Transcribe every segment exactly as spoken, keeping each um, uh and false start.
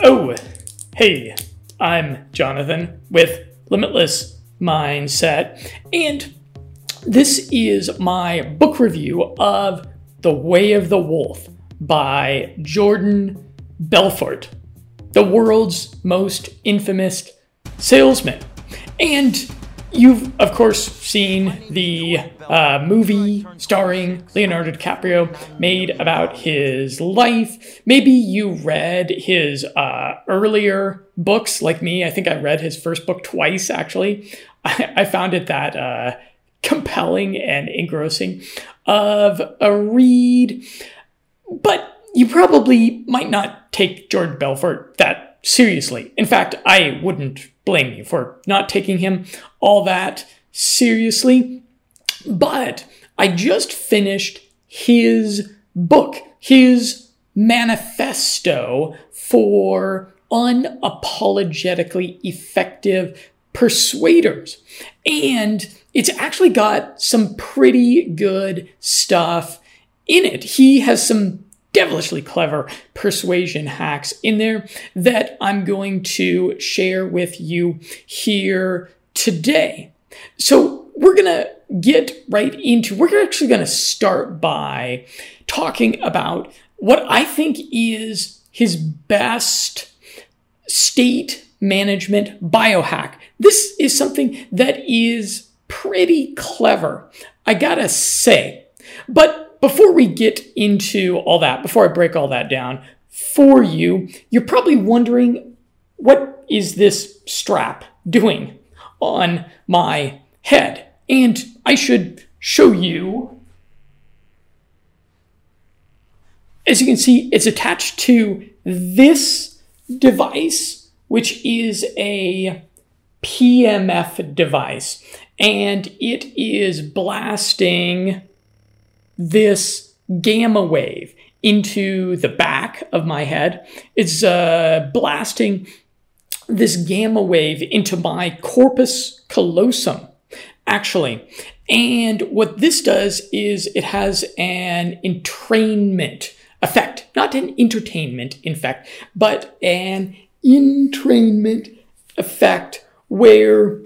Oh, hey, I'm Jonathan with Limitless Mindset, and this is my book review of The Way of the Wolf by Jordan Belfort, the world's most infamous salesman. And you've, of course, seen the uh, movie starring Leonardo DiCaprio made about his life. Maybe you read his uh, earlier books like me. I think I read his first book twice, actually. I, I found it that uh, compelling and engrossing of a read. But you probably might not take Jordan Belfort that seriously. In fact, I wouldn't blame you for not taking him all that seriously. But I just finished his book, his manifesto for unapologetically effective persuaders. And it's actually got some pretty good stuff in it. He has some devilishly clever persuasion hacks in there that I'm going to share with you here today. So we're going to get right into, we're actually going to start by talking about what I think is his best state management biohack. This is something that is pretty clever, I gotta say. But before we get into all that, before I break all that down for you, you're probably wondering, what is this strap doing on my head? And I should show you, as you can see, it's attached to this device, which is a P E M F device, and it is blasting this gamma wave into the back of my head. It's uh, blasting this gamma wave into my corpus callosum, actually. And what this does is it has an entrainment effect, not an entertainment effect, but an entrainment effect where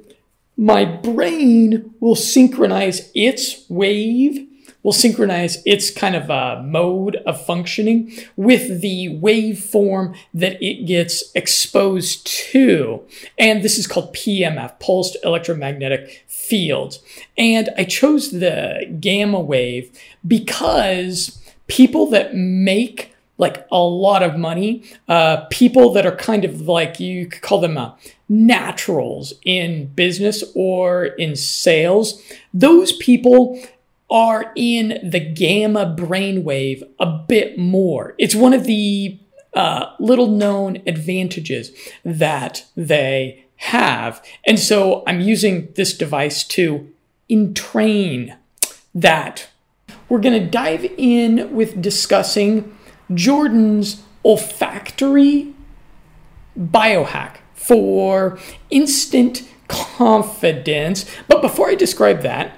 my brain will synchronize its wave will synchronize its kind of uh, mode of functioning with the waveform that it gets exposed to. And this is called P E M F, pulsed electromagnetic fields. And I chose the gamma wave because people that make like a lot of money, uh, people that are kind of like, you could call them uh, naturals in business or in sales, those people are in the gamma brainwave a bit more. It's one of the uh, little known advantages that they have. And so I'm using this device to entrain that. We're going to dive in with discussing Jordan's olfactory biohack for instant confidence. But before I describe that,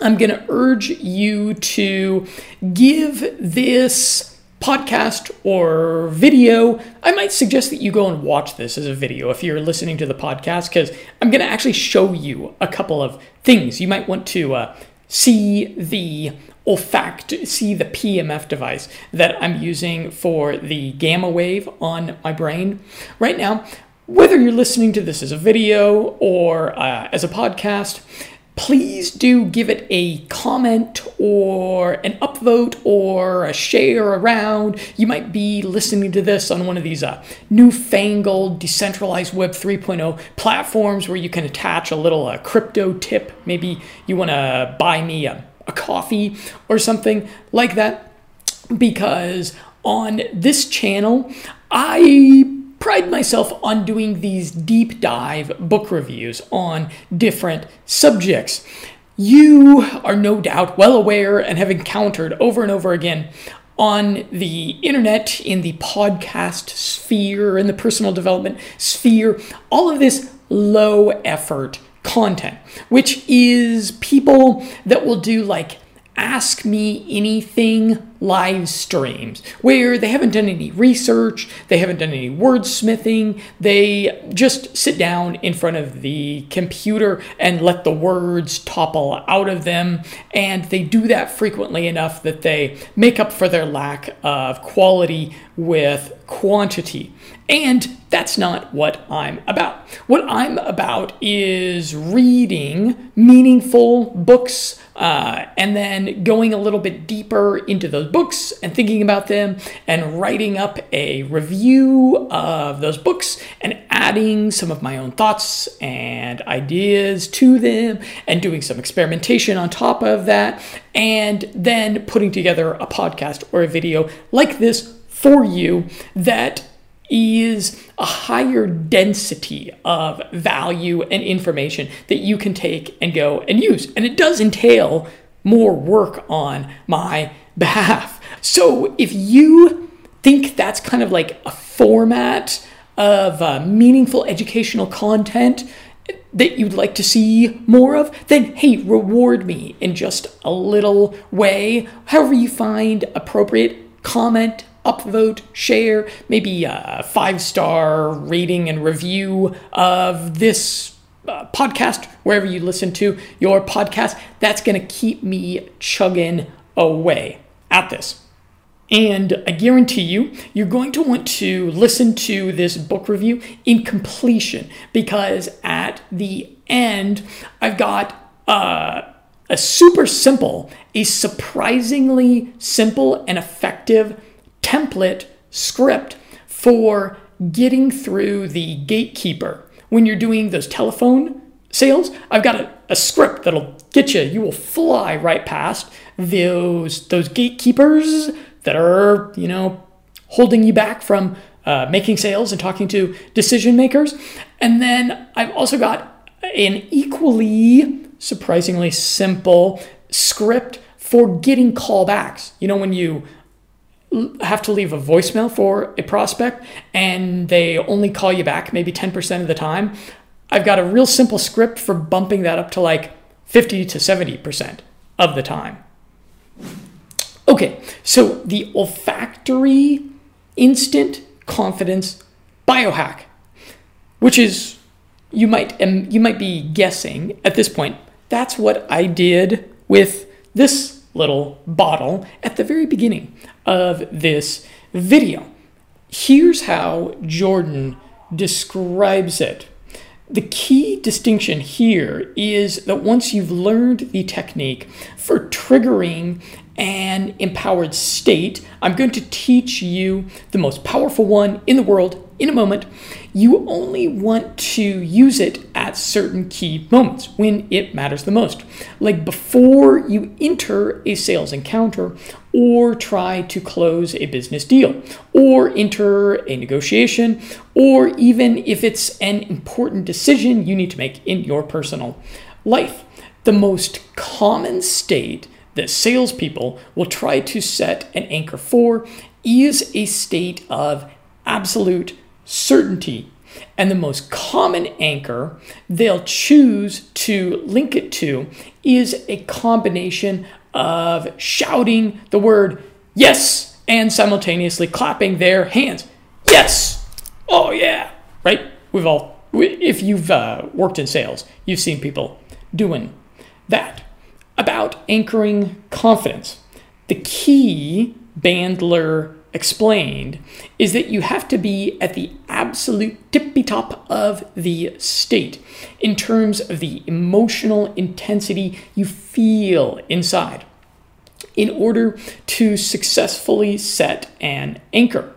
I'm going to urge you to give this podcast or video, I might suggest that you go and watch this as a video if you're listening to the podcast, because I'm going to actually show you a couple of things. You might want to uh, see the olfact, see the P E M F device that I'm using for the gamma wave on my brain right now. Whether you're listening to this as a video or uh, as a podcast, please do give it a comment or an upvote or a share around. You might be listening to this on one of these uh, newfangled decentralized Web three point oh platforms where you can attach a little uh, crypto tip. Maybe you want to buy me a, a coffee or something like that, because on this channel, I pride myself on doing these deep dive book reviews on different subjects. You are no doubt well aware and have encountered over and over again on the internet, in the podcast sphere, in the personal development sphere, all of this low effort content, which is people that will do like Ask Me Anything live streams where they haven't done any research, they haven't done any wordsmithing, they just sit down in front of the computer and let the words topple out of them, and they do that frequently enough that they make up for their lack of quality with quantity. And that's not what I'm about. What I'm about is reading meaningful books uh, and then going a little bit deeper into those books and thinking about them and writing up a review of those books and adding some of my own thoughts and ideas to them and doing some experimentation on top of that and then putting together a podcast or a video like this for you that is a higher density of value and information that you can take and go and use. And it does entail more work on my behalf. So if you think that's kind of like a format of uh, meaningful educational content that you'd like to see more of, then hey, reward me in just a little way, however you find appropriate. Comment, upvote, share, maybe a five-star rating and review of this uh, podcast, wherever you listen to your podcast. That's going to keep me chugging away at this. And I guarantee you, you're going to want to listen to this book review in completion, because at the end, I've got uh, a super simple, a surprisingly simple and effective template script for getting through the gatekeeper. When you're doing those telephone sales, I've got a, a script that'll get you. You will fly right past those, those gatekeepers that are, you know, holding you back from uh, making sales and talking to decision makers. And then I've also got an equally surprisingly simple script for getting callbacks. You know, when you have to leave a voicemail for a prospect and they only call you back maybe ten percent of the time, I've got a real simple script for bumping that up to like fifty to seventy percent of the time. Okay, so the olfactory instant confidence biohack, which is, you might you might be guessing at this point, that's what I did with this little bottle at the very beginning of this video. Here's how Jordan describes it. The key distinction here is that once you've learned the technique for triggering an empowered state, I'm going to teach you the most powerful one in the world in a moment. You only want to use it at certain key moments when it matters the most, like before you enter a sales encounter or try to close a business deal or enter a negotiation, or even if it's an important decision you need to make in your personal life. The most common state that salespeople will try to set an anchor for is a state of absolute certainty. And the most common anchor they'll choose to link it to is a combination of shouting the word yes and simultaneously clapping their hands. Yes! Oh yeah! Right? We've all, if you've uh, worked in sales, you've seen people doing that. About anchoring confidence, the key, Bandler explained, is that you have to be at the absolute tippy top of the state in terms of the emotional intensity you feel inside in order to successfully set an anchor.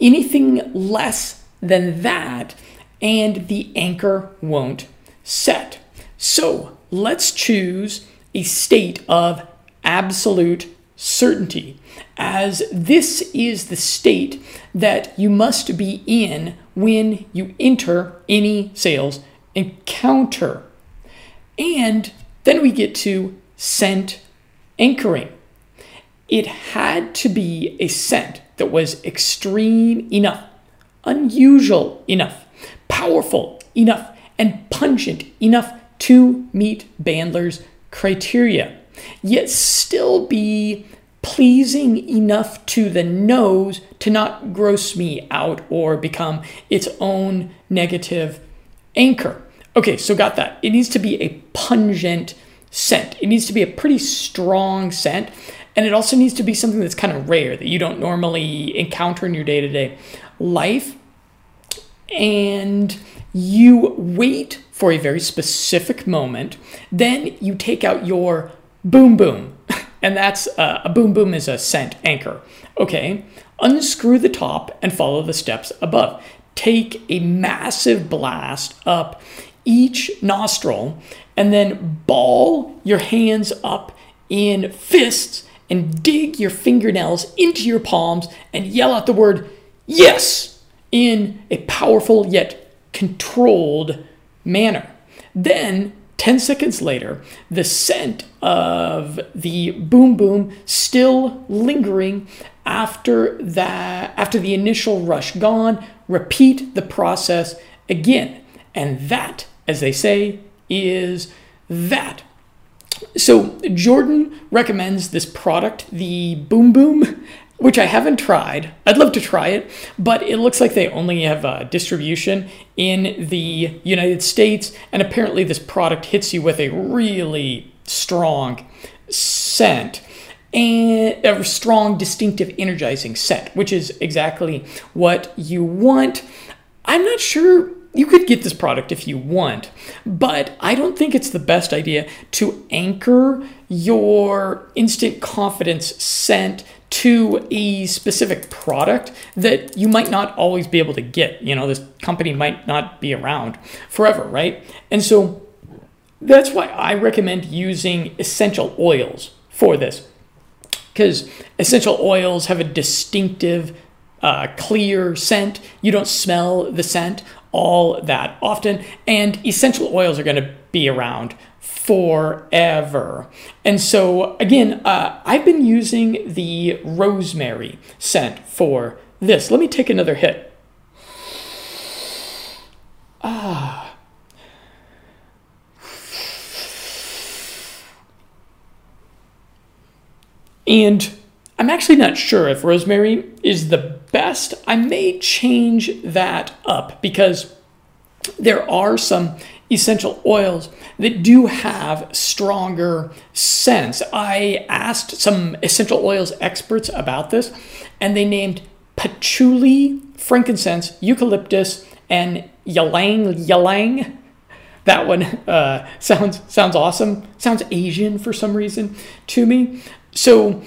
Anything less than that, and the anchor won't set. So let's choose a state of absolute certainty, as this is the state that you must be in when you enter any sales encounter. And then we get to scent anchoring. It had to be a scent that was extreme enough, unusual enough, powerful enough, and pungent enough to meet Bandler's criteria, yet still be pleasing enough to the nose to not gross me out or become its own negative anchor. Okay, so got that. It needs to be a pungent scent. It needs to be a pretty strong scent, and it also needs to be something that's kind of rare that you don't normally encounter in your day-to-day life. And you wait for a very specific moment. Then you take out your boom boom. And that's uh, a boom boom is a scent anchor. Okay. Unscrew the top and follow the steps above. Take a massive blast up each nostril and then ball your hands up in fists and dig your fingernails into your palms and yell out the word yes in a powerful yet controlled manner. Then ten seconds later, the scent of the boom boom still lingering after that, after the initial rush gone, repeat the process again. And that, as they say, is that. So Jordan recommends this product, the Boom Boom, which I haven't tried. I'd love to try it, but it looks like they only have a distribution in the United States. And apparently this product hits you with a really strong scent and a strong, distinctive, energizing scent, which is exactly what you want. I'm not sure. You could get this product if you want, but I don't think it's the best idea to anchor your instant confidence scent to a specific product that you might not always be able to get. You know, this company might not be around forever, right? And so that's why I recommend using essential oils for this, because essential oils have a distinctive, uh, clear scent. You don't smell the scent all that often, and essential oils are going to be around forever. And so again, uh, I've been using the rosemary scent for this. Let me take another hit. Ah. And I'm actually not sure if rosemary is the best. I may change that up because there are some essential oils that do have stronger scents. I asked some essential oils experts about this, and they named patchouli, frankincense, eucalyptus, and ylang ylang. That one uh, sounds sounds awesome. Sounds Asian for some reason to me. So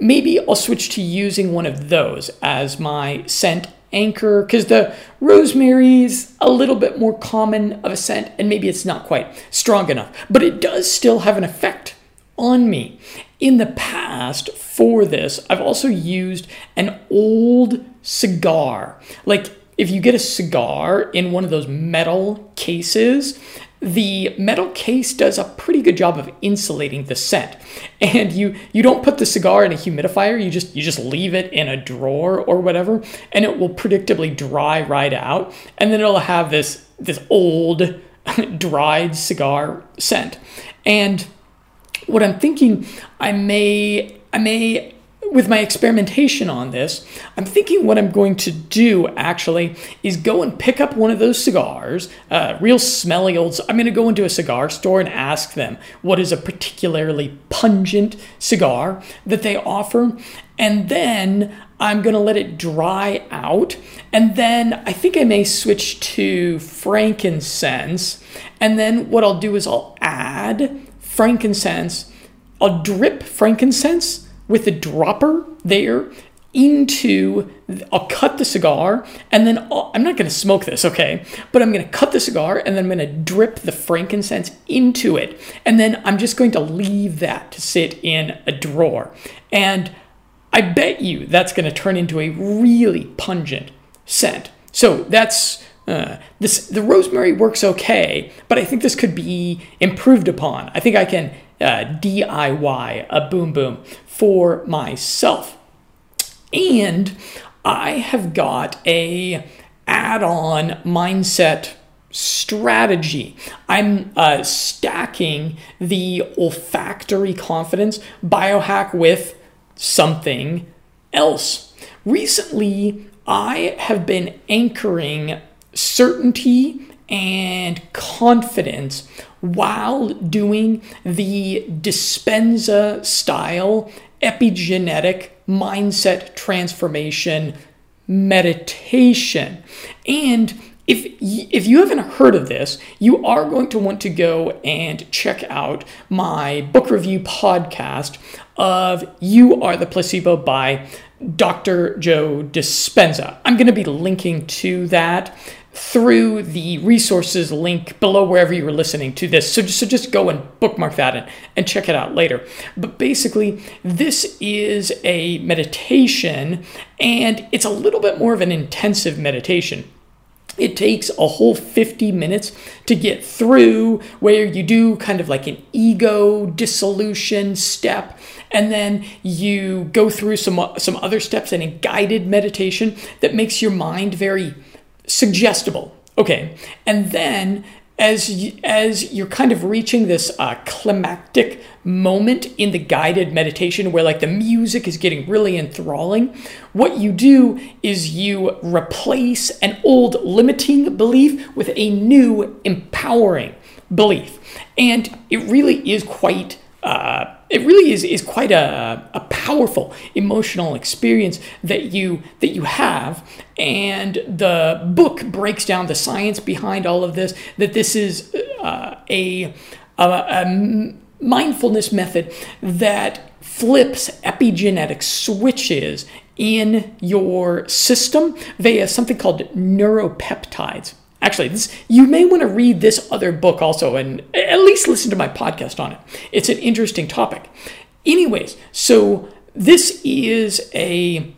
maybe I'll switch to using one of those as my scent anchor, because the rosemary's a little bit more common of a scent, and maybe it's not quite strong enough, but it does still have an effect on me. In the past for this, I've also used an old cigar. Like if you get a cigar in one of those metal cases, the metal case does a pretty good job of insulating the scent, and you you don't put the cigar in a humidifier. You just you just leave it in a drawer or whatever, and it will predictably dry right out, and then it'll have this this old dried cigar scent. And what I'm thinking, I may I may with my experimentation on this, I'm thinking what I'm going to do actually is go and pick up one of those cigars, uh, real smelly old. I'm going to go into a cigar store and ask them what is a particularly pungent cigar that they offer. And then I'm going to let it dry out. And then I think I may switch to frankincense. And then what I'll do is I'll add frankincense. I'll drip frankincense with a dropper there into, I'll cut the cigar, and then I'll, I'm not going to smoke this, okay? But I'm going to cut the cigar, and then I'm going to drip the frankincense into it. And then I'm just going to leave that to sit in a drawer. And I bet you that's going to turn into a really pungent scent. So that's, uh, this. The rosemary works okay, but I think this could be improved upon. I think I can uh, D I Y a Boom Boom for myself. And I have got a add-on mindset strategy. I'm uh, stacking the olfactory confidence biohack with something else. Recently, I have been anchoring certainty and confidence while doing the Dispenza style epigenetic mindset transformation meditation. And if if you haven't heard of this, you are going to want to go and check out my book review podcast of You Are the Placebo by Doctor Joe Dispenza. I'm going to be linking to that through the resources link below wherever you were listening to this. So just, so just go and bookmark that and, and check it out later. But basically, this is a meditation, and it's a little bit more of an intensive meditation. It takes a whole fifty minutes to get through, where you do kind of like an ego dissolution step, and then you go through some, some other steps in a guided meditation that makes your mind very suggestible. Okay, and then as, you, as you're kind of reaching this uh, climactic moment in the guided meditation where like the music is getting really enthralling, what you do is you replace an old limiting belief with a new empowering belief. And it really is quite uh, it really is, is quite a, a powerful emotional experience that you that you have. And the book breaks down the science behind all of this, that this is uh, a, a, a mindfulness method that flips epigenetic switches in your system via something called neuropeptides. Actually, this, you may want to read this other book also, and at least listen to my podcast on it. It's an interesting topic. Anyways, so this is a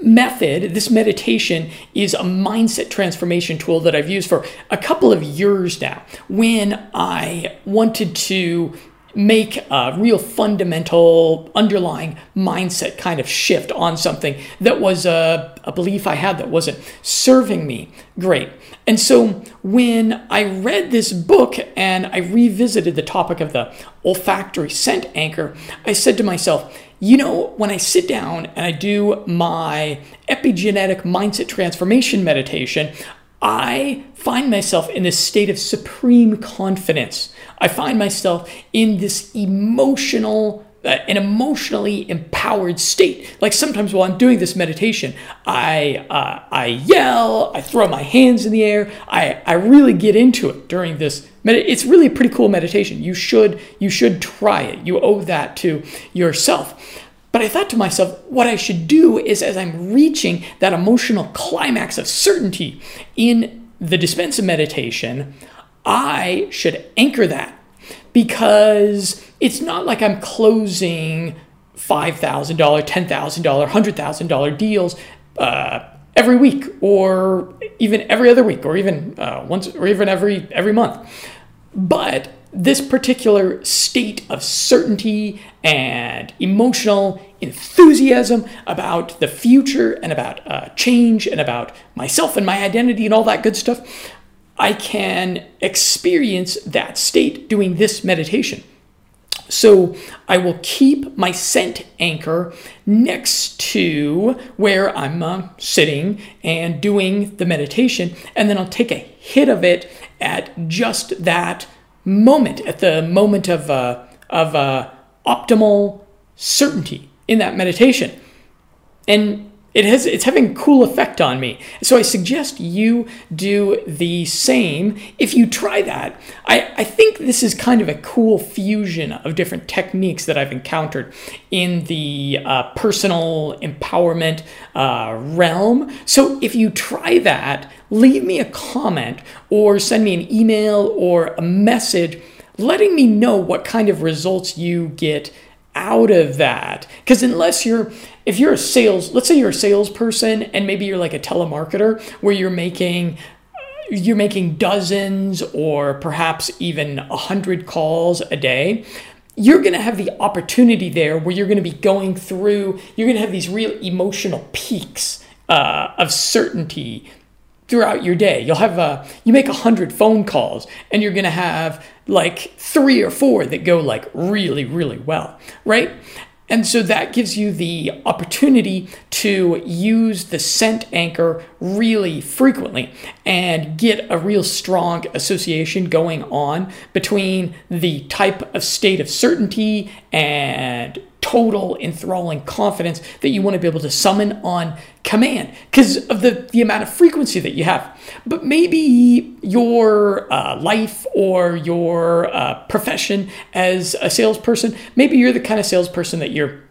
method, this meditation is a mindset transformation tool that I've used for a couple of years now when I wanted to make a real fundamental underlying mindset kind of shift on something that was a, a belief I had that wasn't serving me great. And so when I read this book and I revisited the topic of the olfactory scent anchor, I said to myself, you know, when I sit down and I do my epigenetic mindset transformation meditation, I find myself in this state of supreme confidence. I find myself in this emotional, uh, an emotionally empowered state. Like sometimes while I'm doing this meditation, I uh, I yell, I throw my hands in the air. I, I really get into it during this. Med- it's really a pretty cool meditation. You should you should try it. You owe that to yourself. But I thought to myself, what I should do is, as I'm reaching that emotional climax of certainty in the Dispenza meditation, I should anchor that, because it's not like I'm closing five thousand dollars, ten thousand dollars, one hundred thousand dollars deals uh, every week, or even every other week, or even uh, once, or even every every month. But this particular state of certainty and emotional enthusiasm about the future and about uh, change and about myself and my identity and all that good stuff, I can experience that state doing this meditation. So I will keep my scent anchor next to where I'm uh, sitting and doing the meditation, and then I'll take a hit of it at just that moment, at the moment of uh, of uh, optimal certainty in that meditation. And it has it's having a cool effect on me. So I suggest you do the same if you try that. I, I think this is kind of a cool fusion of different techniques that I've encountered in the uh, personal empowerment uh, realm. So if you try that, leave me a comment or send me an email or a message letting me know what kind of results you get out of that. Because unless you're if you're a sales let's say you're a salesperson, and maybe you're like a telemarketer where you're making you're making dozens or perhaps even a hundred calls a day, you're going to have the opportunity there where you're going to be going through, you're going to have these real emotional peaks uh, of certainty throughout your day. You'll have a, you make a hundred phone calls and you're going to have like three or four that go like really, really well, right? And so that gives you the opportunity to use the scent anchor really frequently and get a real strong association going on between the type of state of certainty and total enthralling confidence that you want to be able to summon on command because of the, the amount of frequency that you have. But maybe your uh, life or your uh, profession as a salesperson, maybe you're the kind of salesperson that you're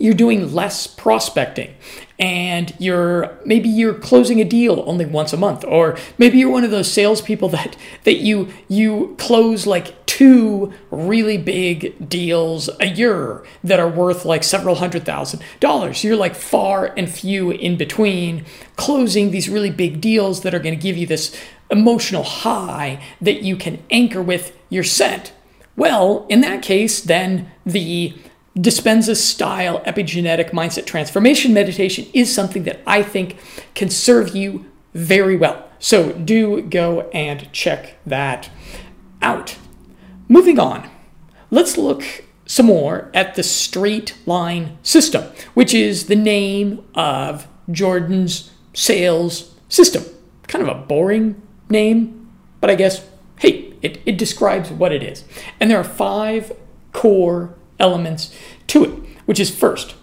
you're doing less prospecting and you're maybe you're closing a deal only once a month, or maybe you're one of those salespeople that that you you close like two really big deals a year that are worth like several hundred thousand dollars. You're like far and few in between closing these really big deals that are going to give you this emotional high that you can anchor with your scent. Well, in that case, then the Dispenza style epigenetic mindset transformation meditation is something that I think can serve you very well. So do go and check that out. Moving on, let's look some more at the straight line system, which is the name of Jordan's sales system. Kind of a boring name, but I guess, hey, it, it describes what it is. And there are five core elements to it, which is first,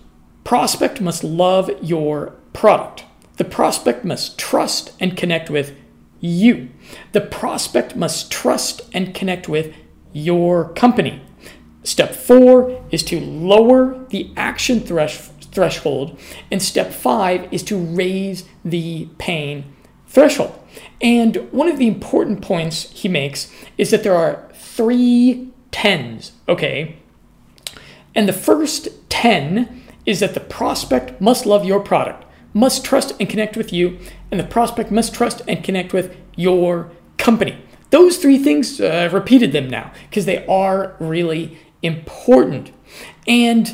prospect must love your product. The prospect must trust and connect with you. The prospect must trust and connect with your company. Step four is to lower the action thresh- threshold, and step five is to raise the pain threshold. And one of the important points he makes is that there are three tens, okay? And the first ten is that the prospect must love your product, must trust and connect with you, and the prospect must trust and connect with your company. Those three things, uh, I've repeated them now because they are really important. And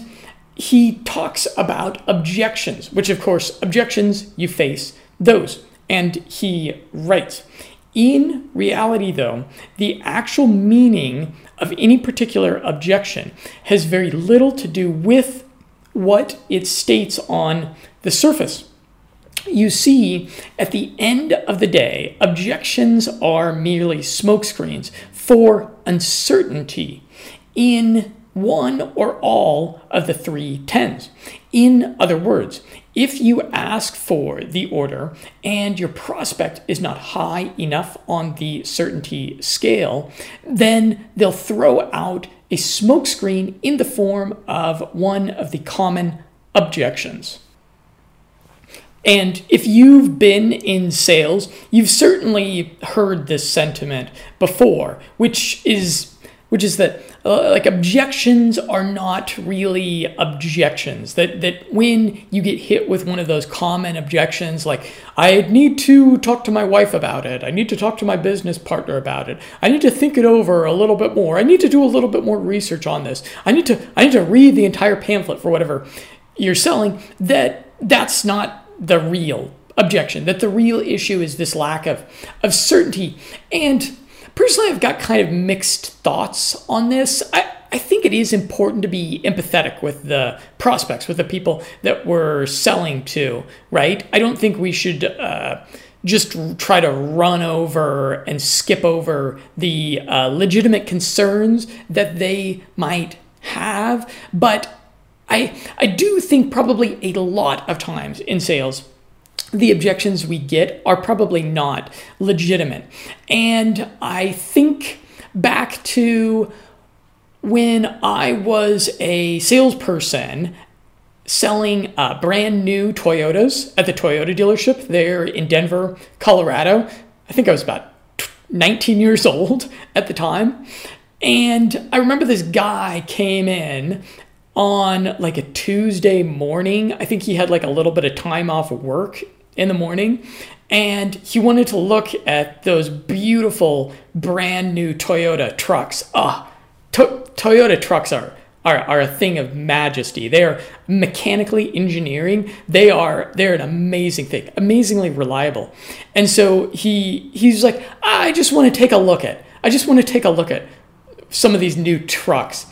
he talks about objections, which of course, objections, you face those. And he writes, in reality, though, the actual meaning of any particular objection has very little to do with what it states on the surface. You see, at the end of the day, objections are merely smokescreens for uncertainty in one or all of the three tens. In other words, if you ask for the order and your prospect is not high enough on the certainty scale, then they'll throw out a smokescreen in the form of one of the common objections. And if you've been in sales, you've certainly heard this sentiment before, which is which is that uh, like objections are not really objections. That that when you get hit with one of those common objections, like I need to talk to my wife about it, I need to talk to my business partner about it, I need to think it over a little bit more, I need to do a little bit more research on this, I need to I need to read the entire pamphlet for whatever you're selling, that that's not the real objection. That the real issue is this lack of, of certainty. And personally, I've got kind of mixed thoughts on this. I, I think it is important to be empathetic with the prospects, with the people that we're selling to, right? I don't think we should uh, just try to run over and skip over the uh, legitimate concerns that they might have. But I, I do think probably a lot of times in sales, the objections we get are probably not legitimate. And I think back to when I was a salesperson selling uh, brand new Toyotas at the Toyota dealership there in Denver, Colorado. I think I was about nineteen years old at the time. And I remember this guy came in on like a Tuesday morning. I think he had like a little bit of time off of work in the morning, and he wanted to look at those beautiful brand new Toyota trucks. Ah, oh, to- Toyota trucks are, are are a thing of majesty. They are mechanically engineering. They are they're an amazing thing, amazingly reliable. And so he he's like, I just want to take a look at. I just want to take a look at some of these new trucks.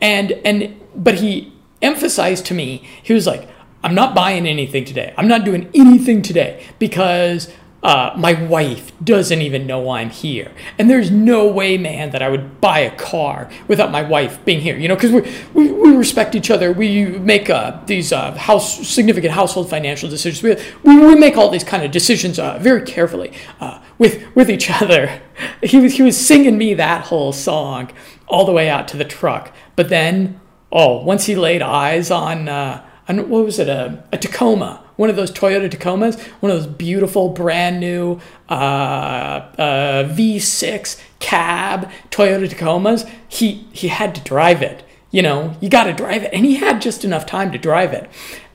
And and but he emphasized to me, he was like, I'm not buying anything today. I'm not doing anything today because uh, my wife doesn't even know I'm here. And there's no way, man, that I would buy a car without my wife being here. You know, because we, we respect each other. We make uh, these uh, house significant household financial decisions. We we, we make all these kind of decisions uh, very carefully uh, with with each other. He was he was singing me that whole song all the way out to the truck. But then, oh, once he laid eyes on. Uh, And what was it, a, a Tacoma, one of those Toyota Tacomas, one of those beautiful brand new uh, uh, V six cab Toyota Tacomas, he he had to drive it, you know, you got to drive it. And he had just enough time to drive it.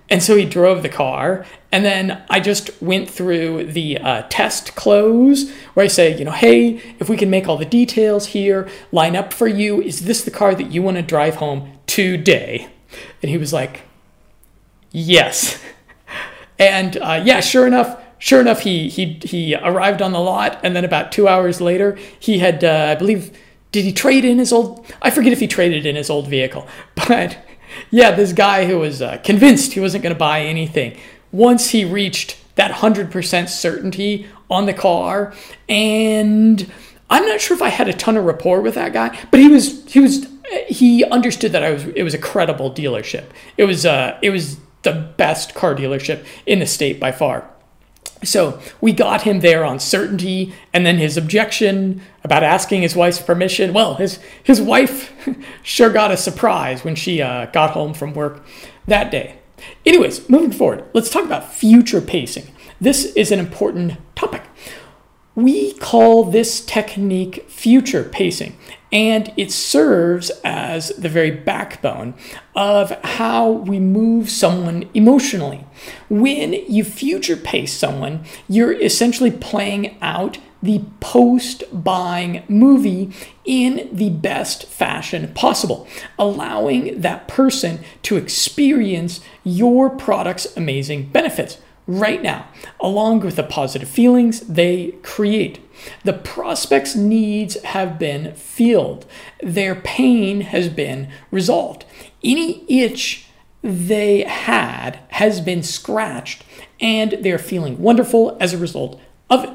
And so he drove the car, and then I just went through the uh, test close where I say, you know, hey, if we can make all the details here, line up for you, is this the car that you want to drive home today? And he was like, yes. And uh, yeah, sure enough, sure enough, he he he arrived on the lot, and then about two hours later, he had, uh, I believe, did he trade in his old? I forget if he traded in his old vehicle, but yeah, this guy who was uh, convinced he wasn't going to buy anything, once he reached that one hundred percent certainty on the car, and I'm not sure if I had a ton of rapport with that guy, but he was he was he understood that I was it was a credible dealership. It was uh it was. the best car dealership in the state by far. So we got him there on certainty, and then his objection about asking his wife's permission. Well, his his wife sure got a surprise when she uh, got home from work that day. Anyways, moving forward, let's talk about future pacing. This is an important topic. We call this technique future pacing, and it serves as the very backbone of how we move someone emotionally. When you future pace someone, you're essentially playing out the post-buying movie in the best fashion possible, allowing that person to experience your product's amazing benefits right now, along with the positive feelings they create. The prospect's needs have been filled. Their pain has been resolved. Any itch they had has been scratched, and they're feeling wonderful as a result of it.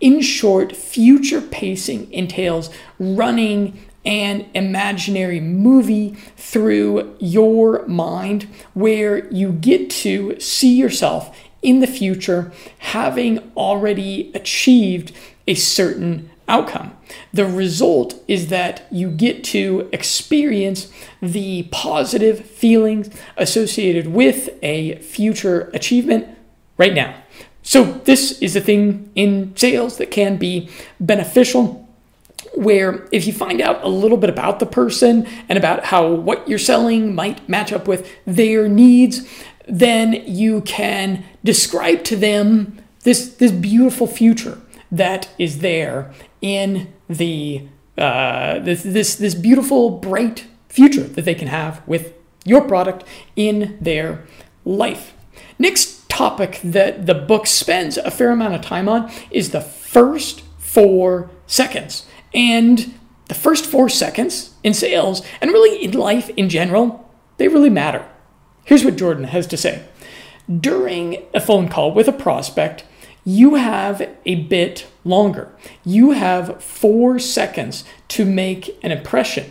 In short, future pacing entails running an imaginary movie through your mind where you get to see yourself in the future, having already achieved a certain outcome. The result is that you get to experience the positive feelings associated with a future achievement right now. So this is a thing in sales that can be beneficial, where if you find out a little bit about the person and about how what you're selling might match up with their needs, then you can describe to them this this beautiful future that is there in the uh, this this this beautiful bright future that they can have with your product in their life. Next topic that the book spends a fair amount of time on is the first four seconds, and the first four seconds in sales and really in life in general, they really matter. Here's what Jordan has to say. During a phone call with a prospect, you have a bit longer. You have four seconds to make an impression.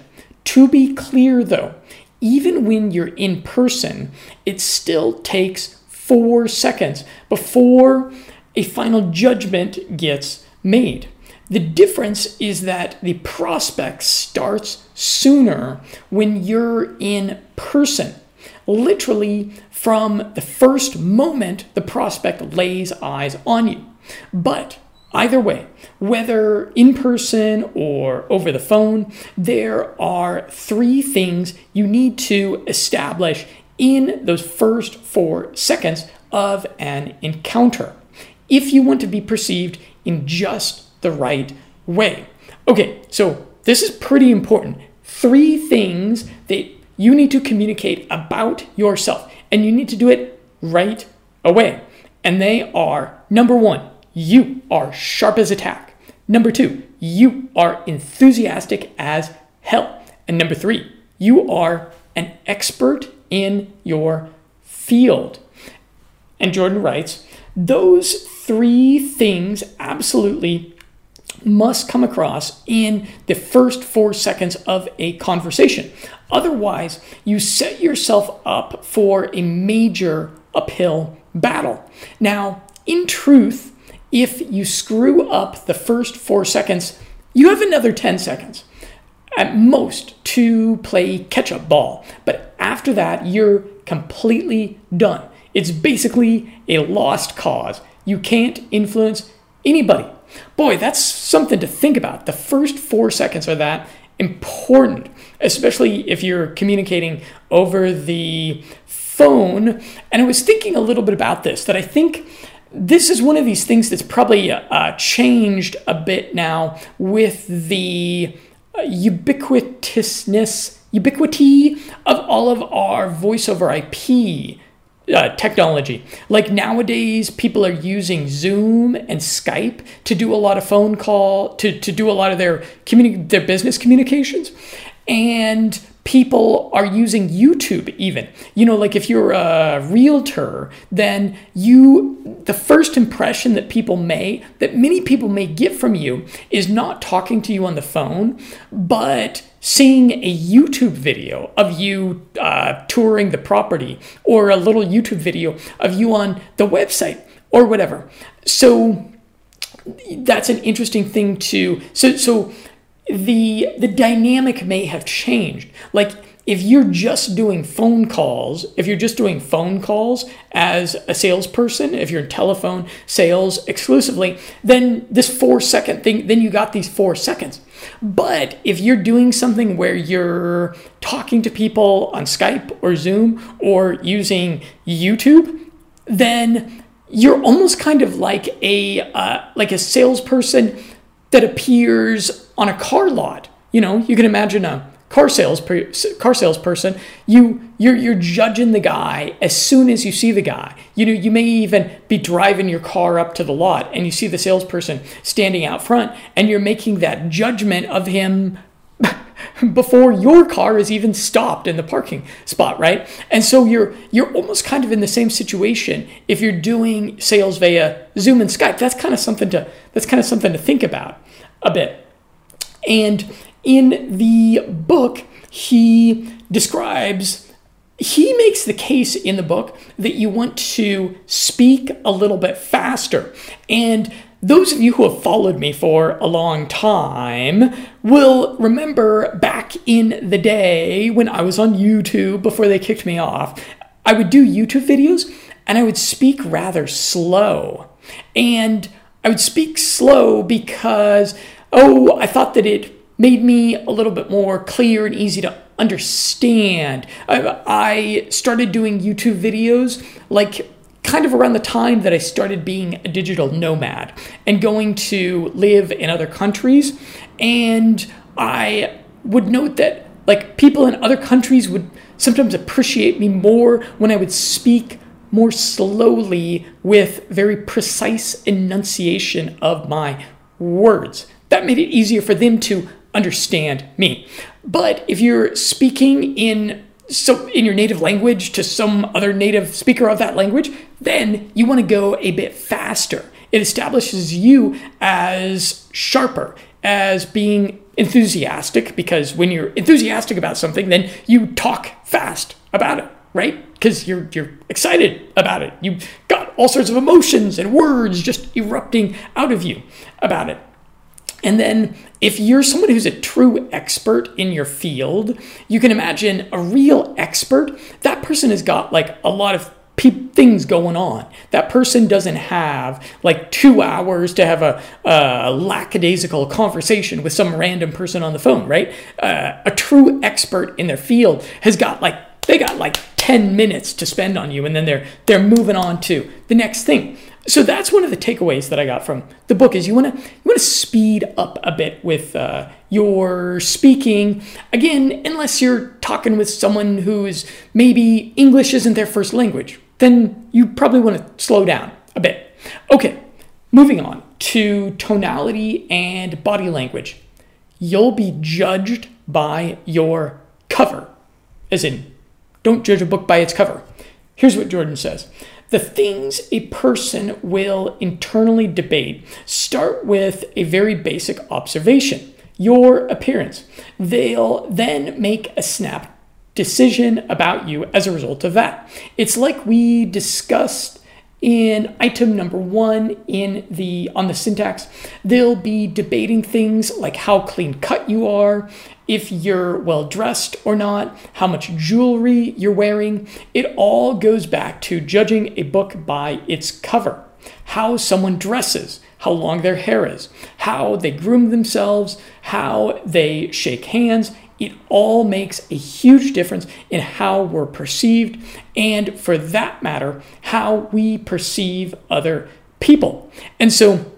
To be clear though, even when you're in person, it still takes four seconds before a final judgment gets made. The difference is that the prospect starts sooner when you're in person. Literally from the first moment the prospect lays eyes on you. But either way, whether in person or over the phone, there are three things you need to establish in those first four seconds of an encounter if you want to be perceived in just the right way. Okay, so this is pretty important. three things that you need to communicate about yourself, and you need to do it right away. And they are, number one, you are sharp as a tack. Number two, you are enthusiastic as hell. And number three, you are an expert in your field. And Jordan writes, those three things absolutely must come across in the first four seconds of a conversation. Otherwise, you set yourself up for a major uphill battle. Now, in truth, if you screw up the first four seconds, you have another ten seconds at most to play catch-up ball. But after that, you're completely done. It's basically a lost cause. You can't influence anybody. Boy, that's something to think about. The first four seconds are that important, especially if you're communicating over the phone. And I was thinking a little bit about this, that I think this is one of these things that's probably uh, changed a bit now with the uh, ubiquitousness, ubiquity of all of our voice over I P Uh, technology. Like nowadays, people are using Zoom and Skype to do a lot of phone call, to, to do a lot of their communi- their business communications. And people are using YouTube even. You know, like if you're a realtor, then you, the first impression that people may, that many people may get from you is not talking to you on the phone, but seeing a YouTube video of you uh, touring the property, or a little YouTube video of you on the website or whatever. So that's an interesting thing to, so so the the dynamic may have changed. Like if you're just doing phone calls, if you're just doing phone calls as a salesperson, if you're in telephone sales exclusively, then this four second thing, then you got these four seconds. But if you're doing something where you're talking to people on Skype or Zoom or using YouTube, then you're almost kind of like a uh, like a salesperson that appears on a car lot. You know, you can imagine a car sales per, car salesperson. You you're you're judging the guy as soon as you see the guy. You know, you may even be driving your car up to the lot and you see the salesperson standing out front, and you're making that judgment of him before your car is even stopped in the parking spot, right? And so you're you're almost kind of in the same situation if you're doing sales via Zoom and Skype. That's kind of something to that's kind of something to think about a bit. And in the book, he describes, he makes the case in the book that you want to speak a little bit faster. And those of you who have followed me for a long time will remember back in the day when I was on YouTube before they kicked me off, I would do YouTube videos and I would speak rather slow. And I would speak slow because, oh, I thought that it made me a little bit more clear and easy to understand. I, I started doing YouTube videos like kind of around the time that I started being a digital nomad and going to live in other countries. And I would note that like people in other countries would sometimes appreciate me more when I would speak more slowly with very precise enunciation of my words. That made it easier for them to understand me. But if you're speaking in so in your native language to some other native speaker of that language, then you want to go a bit faster. It establishes you as sharper, as being enthusiastic, because when you're enthusiastic about something, then you talk fast about it, right? Because you're you're excited about it. You've got all sorts of emotions and words just erupting out of you about it. And then if you're someone who's a true expert in your field, you can imagine a real expert, that person has got like a lot of pe- things going on. That person doesn't have like two hours to have a, a lackadaisical conversation with some random person on the phone, right? Uh, a true expert in their field has got like, they got like ten minutes to spend on you, and then they're they're moving on to the next thing. So that's one of the takeaways that I got from the book is you want to you want to speed up a bit with uh, your speaking. Again, unless you're talking with someone who is maybe English isn't their first language, then you probably want to slow down a bit. Okay, moving on to tonality and body language. You'll be judged by your cover, as in don't judge a book by its cover. Here's what Jordan says. The things a person will internally debate start with a very basic observation, your appearance. They'll then make a snap decision about you as a result of that. It's like we discussed in item number one in the on the syntax. They'll be debating things like how clean cut you are, if you're well dressed or not, how much jewelry you're wearing. It all goes back to judging a book by its cover. How someone dresses, how long their hair is, how they groom themselves, how they shake hands. It all makes a huge difference in how we're perceived and, for that matter, how we perceive other people. And so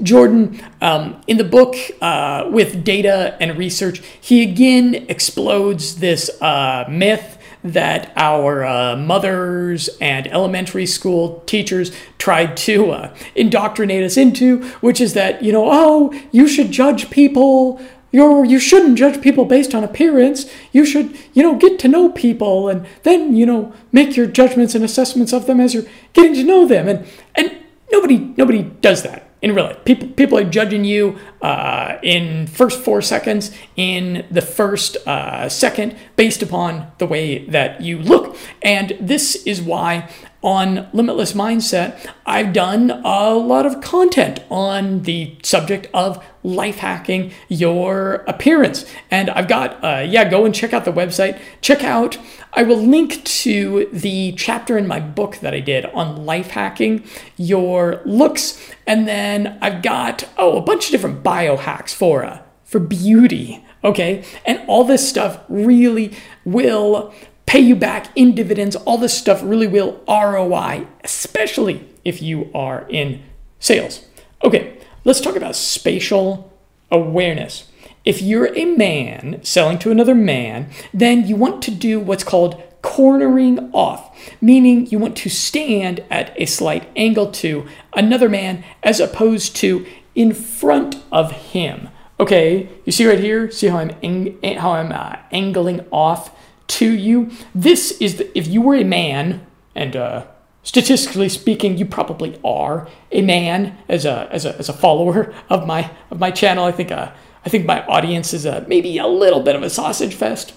Jordan, um, in the book uh, with data and research, he again explodes this uh, myth that our uh, mothers and elementary school teachers tried to uh, indoctrinate us into, which is that, you know, oh, you should judge people. You're, you shouldn't judge people based on appearance. You should, you know, get to know people and then, you know, make your judgments and assessments of them as you're getting to know them. And and nobody nobody does that in real life. People people are judging you uh, in first four seconds, in the first uh, second, based upon the way that you look. And this is why on Limitless Mindset, I've done a lot of content on the subject of life hacking your appearance. And I've got, uh, yeah, go and check out the website. Check out, I will link to the chapter in my book that I did on life hacking your looks. And then I've got, oh, a bunch of different biohacks for, uh, for beauty, okay? And all this stuff really will pay you back in dividends. All this stuff really will R O I, especially if you are in sales. Okay, let's talk about spatial awareness. If you're a man selling to another man, then you want to do what's called cornering off, meaning you want to stand at a slight angle to another man as opposed to in front of him. Okay, you see right here, see how I'm ang- how I'm uh, angling off to you. This is the, if you were a man, and uh, statistically speaking, you probably are a man as a as a as a follower of my of my channel. I think uh, I think my audience is a maybe a little bit of a sausage fest.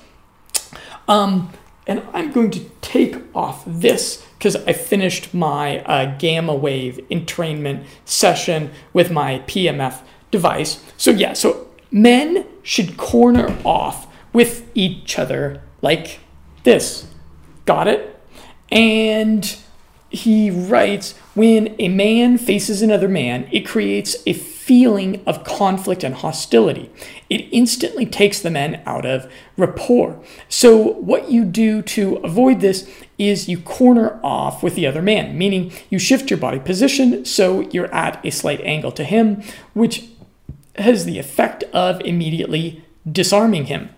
Um, and I'm going to take off this because I finished my uh, gamma wave entrainment session with my P M F device. So yeah, so men should corner off with each other. Like this. Got it? And he writes, when a man faces another man, it creates a feeling of conflict and hostility. It instantly takes the men out of rapport. So what you do to avoid this is you corner off with the other man, meaning you shift your body position so you're at a slight angle to him, which has the effect of immediately disarming him.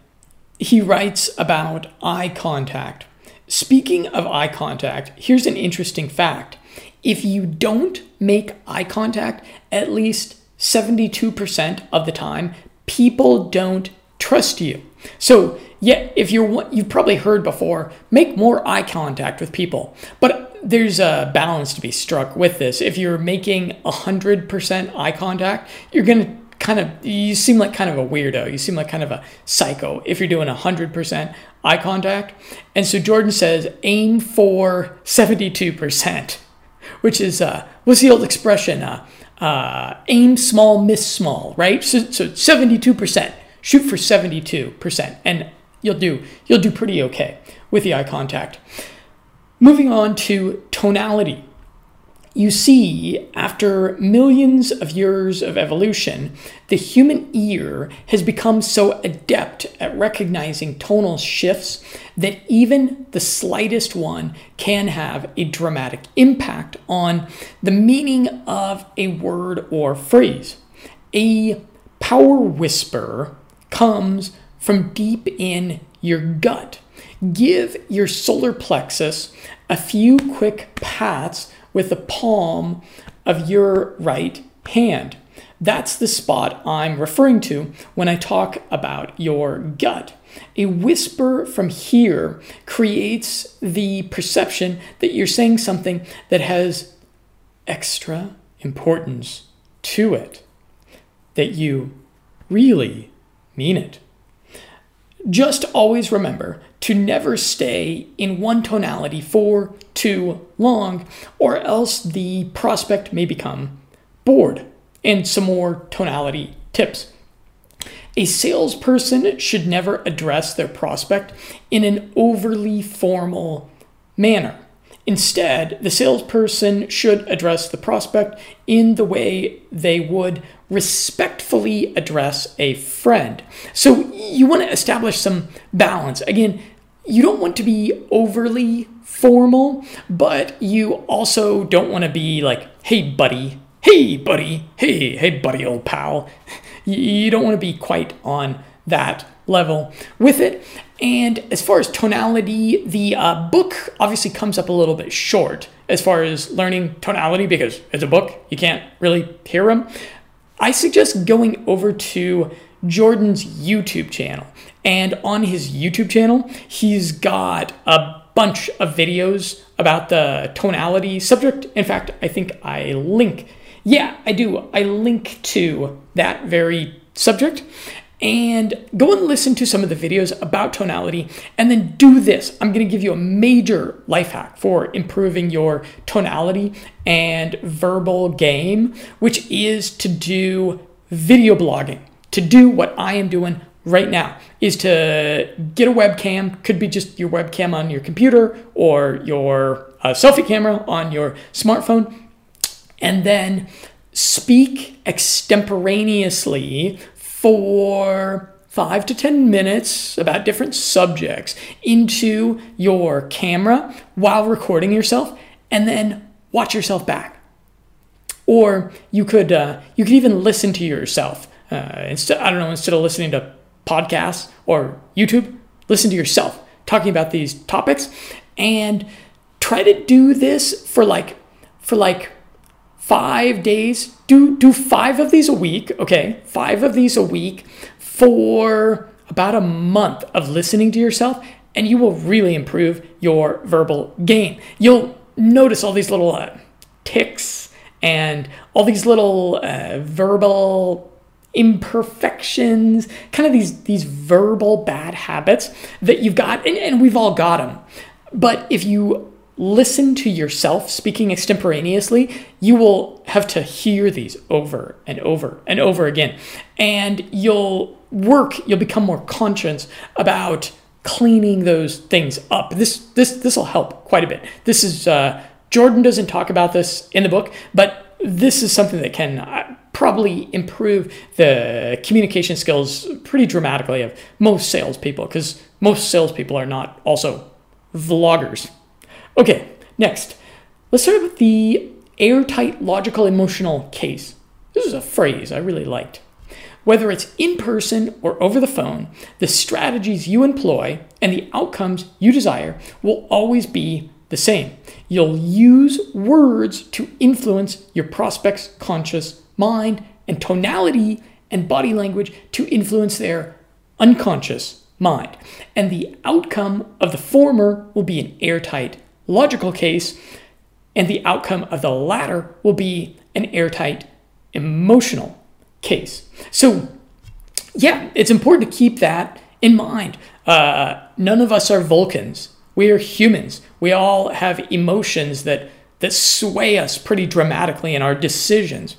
He writes about eye contact. Speaking of eye contact, here's an interesting fact. If you don't make eye contact, at least seventy-two percent of the time, people don't trust you. So yeah, if you're, you've probably heard before, make more eye contact with people. But there's a balance to be struck with this. If you're making one hundred percent eye contact, you're going to kind of, you seem like kind of a weirdo. You seem like kind of a psycho if you're doing one hundred percent eye contact. And so Jordan says, aim for seventy-two percent, which is, uh, what's the old expression? Uh, uh, aim small, miss small, right? So, so seventy-two percent, shoot for seventy-two percent, and you'll do, you'll do pretty okay with the eye contact. Moving on to tonality. You see, after millions of years of evolution, the human ear has become so adept at recognizing tonal shifts that even the slightest one can have a dramatic impact on the meaning of a word or phrase. A power whisper comes from deep in your gut. Give your solar plexus a few quick pats with the palm of your right hand. That's the spot I'm referring to when I talk about your gut. A whisper from here creates the perception that you're saying something that has extra importance to it, that you really mean it. Just always remember to never stay in one tonality for too long, or else the prospect may become bored. And some more tonality tips. A salesperson should never address their prospect in an overly formal manner. Instead, the salesperson should address the prospect in the way they would respectfully address a friend. So you want to establish some balance. Again, you don't want to be overly formal, but you also don't want to be like, hey, buddy, hey, buddy, hey, hey, buddy, old pal. You don't want to be quite on that level with it. And as far as tonality, the uh, book obviously comes up a little bit short as far as learning tonality, because it's a book, you can't really hear them. I suggest going over to Jordan's YouTube channel. And on his YouTube channel, he's got a bunch of videos about the tonality subject. In fact, I think I link. Yeah, I do. I link to that very subject. And go and listen to some of the videos about tonality, and then do this. I'm going to give you a major life hack for improving your tonality and verbal game, which is to do video blogging. To do what I am doing right now is to get a webcam. Could be just your webcam on your computer or your uh, selfie camera on your smartphone, and then speak extemporaneously for five to ten minutes about different subjects into your camera while recording yourself, and then watch yourself back. Or you could uh, you could even listen to yourself. Uh, instead, I don't know, instead of listening to podcasts or YouTube, listen to yourself talking about these topics, and try to do this for like for like five days. Do do five of these a week, okay? Five of these a week for about a month of listening to yourself, and you will really improve your verbal game. You'll notice all these little uh, tics and all these little uh, verbal imperfections, kind of these, these verbal bad habits that you've got, and, and we've all got them. But if you listen to yourself speaking extemporaneously, you will have to hear these over and over and over again. And you'll work, you'll become more conscious about cleaning those things up. This this this will help quite a bit. This is, uh, Jordan doesn't talk about this in the book, but this is something that can uh, probably improve the communication skills pretty dramatically of most salespeople, because most salespeople are not also vloggers. Okay, next, let's start with the airtight logical emotional case. This is a phrase I really liked. Whether it's in person or over the phone, the strategies you employ and the outcomes you desire will always be the same. You'll use words to influence your prospect's conscious mind, and tonality and body language to influence their unconscious mind. And the outcome of the former will be an airtight logical case, and the outcome of the latter will be an airtight emotional case. So yeah, it's important to keep that in mind. Uh, none of us are Vulcans. We are humans. We all have emotions that, that sway us pretty dramatically in our decisions.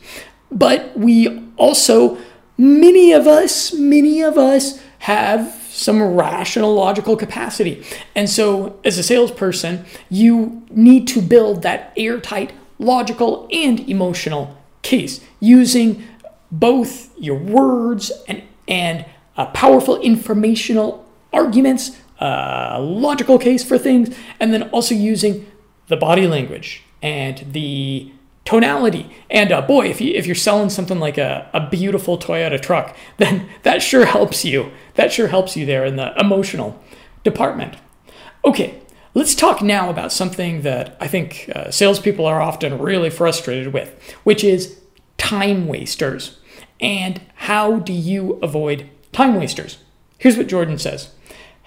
But we also, many of us, many of us have some rational, logical capacity. And so as a salesperson, you need to build that airtight logical, and emotional case, using both your words and, and uh, powerful informational arguments, uh, logical case for things, and then also using the body language and the tonality. And uh, boy, if, you, if you're selling something like a, a beautiful Toyota truck, then that sure helps you. That sure helps you there in the emotional department. Okay, let's talk now about something that I think uh, salespeople are often really frustrated with, which is time wasters. And how do you avoid time wasters? Here's what Jordan says.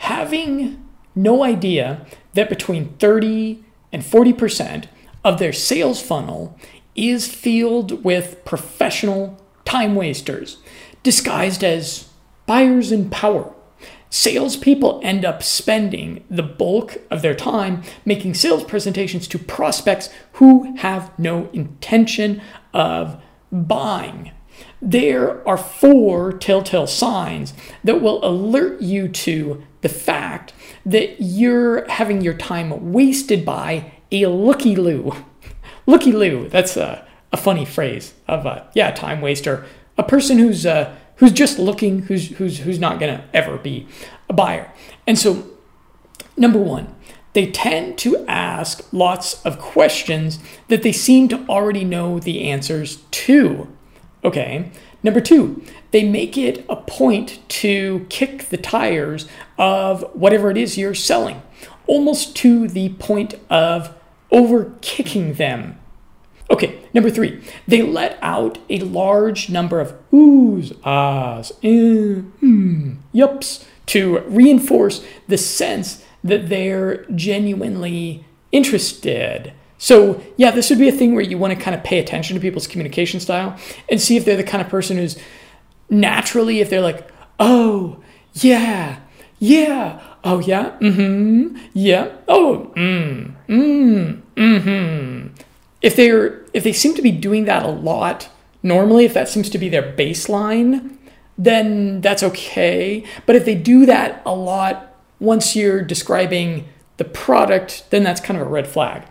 Having no idea that between thirty and forty percent of their sales funnel is filled with professional time wasters disguised as buyers in power. Salespeople end up spending the bulk of their time making sales presentations to prospects who have no intention of buying. There are four telltale signs that will alert you to the fact that you're having your time wasted by a looky-loo. Looky-loo, that's a, a funny phrase of a, yeah, time waster. A person who's uh, who's just looking, who's who's who's not going to ever be a buyer. And so, number one, they tend to ask lots of questions that they seem to already know the answers to. Okay. Number two, they make it a point to kick the tires of whatever it is you're selling, almost to the point of over-kicking them. Okay, number three, they let out a large number of oohs, ahs, eh, mm, yups to reinforce the sense that they're genuinely interested. So yeah, this would be a thing where you want to kind of pay attention to people's communication style and see if they're the kind of person who's naturally, if they're like, oh, yeah, yeah, oh, yeah, mm-hmm, yeah, oh, mm, mm, mm-hmm. If they're, if they seem to be doing that a lot, normally, if that seems to be their baseline, then that's okay. But if they do that a lot, once you're describing the product, then that's kind of a red flag.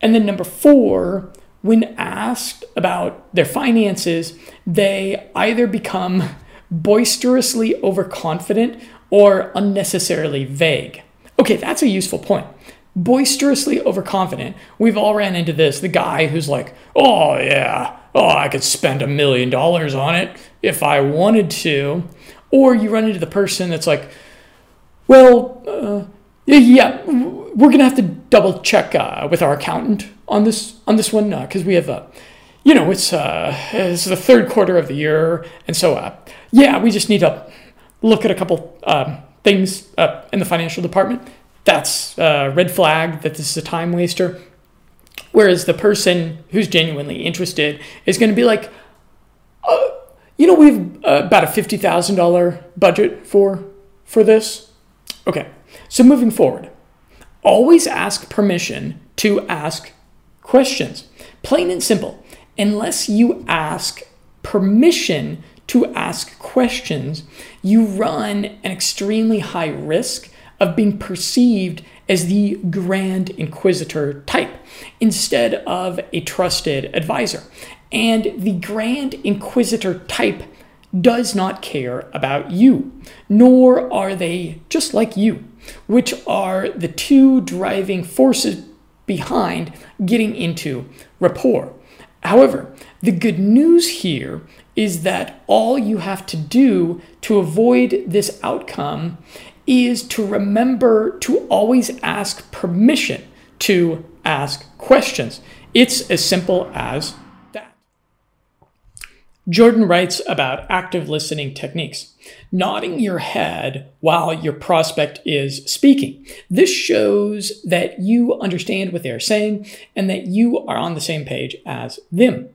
And then number four, when asked about their finances, they either become boisterously overconfident or unnecessarily vague. Okay, that's a useful point. Boisterously overconfident. We've all ran into this. The guy who's like, oh yeah, oh, I could spend a million dollars on it if I wanted to. Or you run into the person that's like, well, uh, yeah, we're gonna have to double check uh, with our accountant on this on this one because uh, we have a, uh, you know, it's uh, it's the third quarter of the year, and so uh, yeah, we just need to look at a couple um, things uh, in the financial department. That's a red flag that this is a time waster. Whereas the person who's genuinely interested is going to be like, uh, you know, we have uh, about a fifty thousand dollars budget for for this. Okay. So moving forward, always ask permission to ask questions. Plain and simple. Unless you ask permission to ask questions, you run an extremely high risk of being perceived as the grand inquisitor type instead of a trusted advisor. And the grand inquisitor type does not care about you, nor are they just like you, which are the two driving forces behind getting into rapport. However, the good news here is that all you have to do to avoid this outcome is to remember to always ask permission to ask questions. It's as simple as that. Jordan writes about active listening techniques. Nodding your head while your prospect is speaking. This shows that you understand what they're saying and that you are on the same page as them.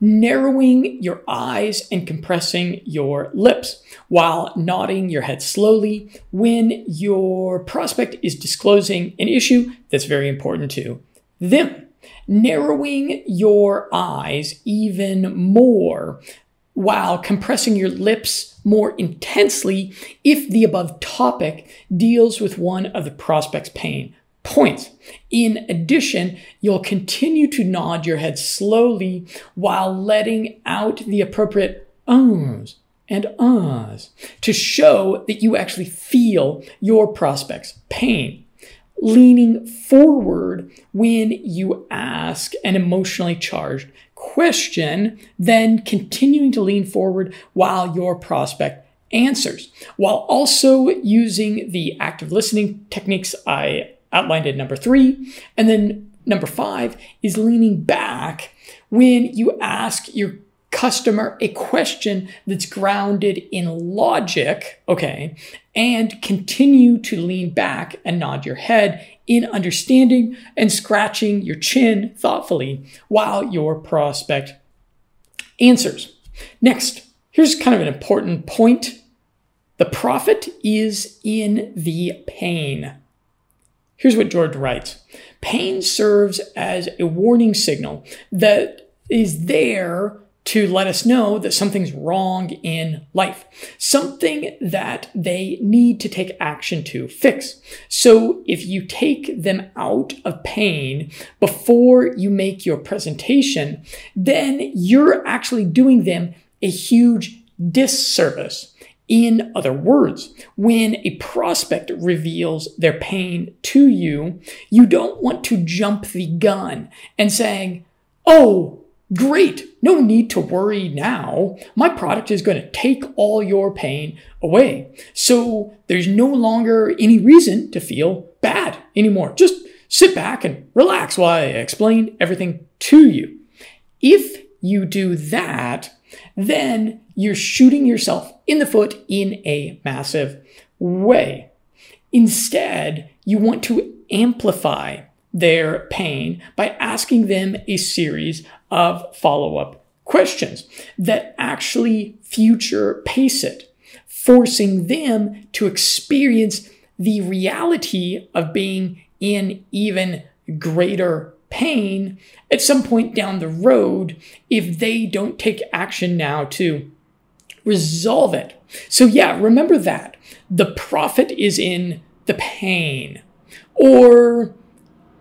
Narrowing your eyes and compressing your lips while nodding your head slowly when your prospect is disclosing an issue that's very important to them. Narrowing your eyes even more while compressing your lips more intensely if the above topic deals with one of the prospect's pain points. In addition, you'll continue to nod your head slowly while letting out the appropriate ums and ahs to show that you actually feel your prospect's pain. Leaning forward when you ask an emotionally charged question, then continuing to lean forward while your prospect answers, while also using the active listening techniques I outlined in number three. And then number five is leaning back when you ask your customer a question that's grounded in logic, okay, and continue to lean back and nod your head in understanding and scratching your chin thoughtfully while your prospect answers. Next, here's kind of an important point. The profit is in the pain. Here's what Jordan writes. Pain serves as a warning signal that is there to let us know that something's wrong in life, something that they need to take action to fix. So if you take them out of pain before you make your presentation, then you're actually doing them a huge disservice. In other words, when a prospect reveals their pain to you, you don't want to jump the gun and saying, oh, great, no need to worry now. My product is going to take all your pain away. So there's no longer any reason to feel bad anymore. Just sit back and relax while I explain everything to you. If you do that, then you're shooting yourself in the foot in a massive way. Instead, you want to amplify their pain by asking them a series of follow-up questions that actually future pace it, forcing them to experience the reality of being in even greater pain at some point down the road if they don't take action now to resolve it. So yeah, remember that. The profit is in the pain. Or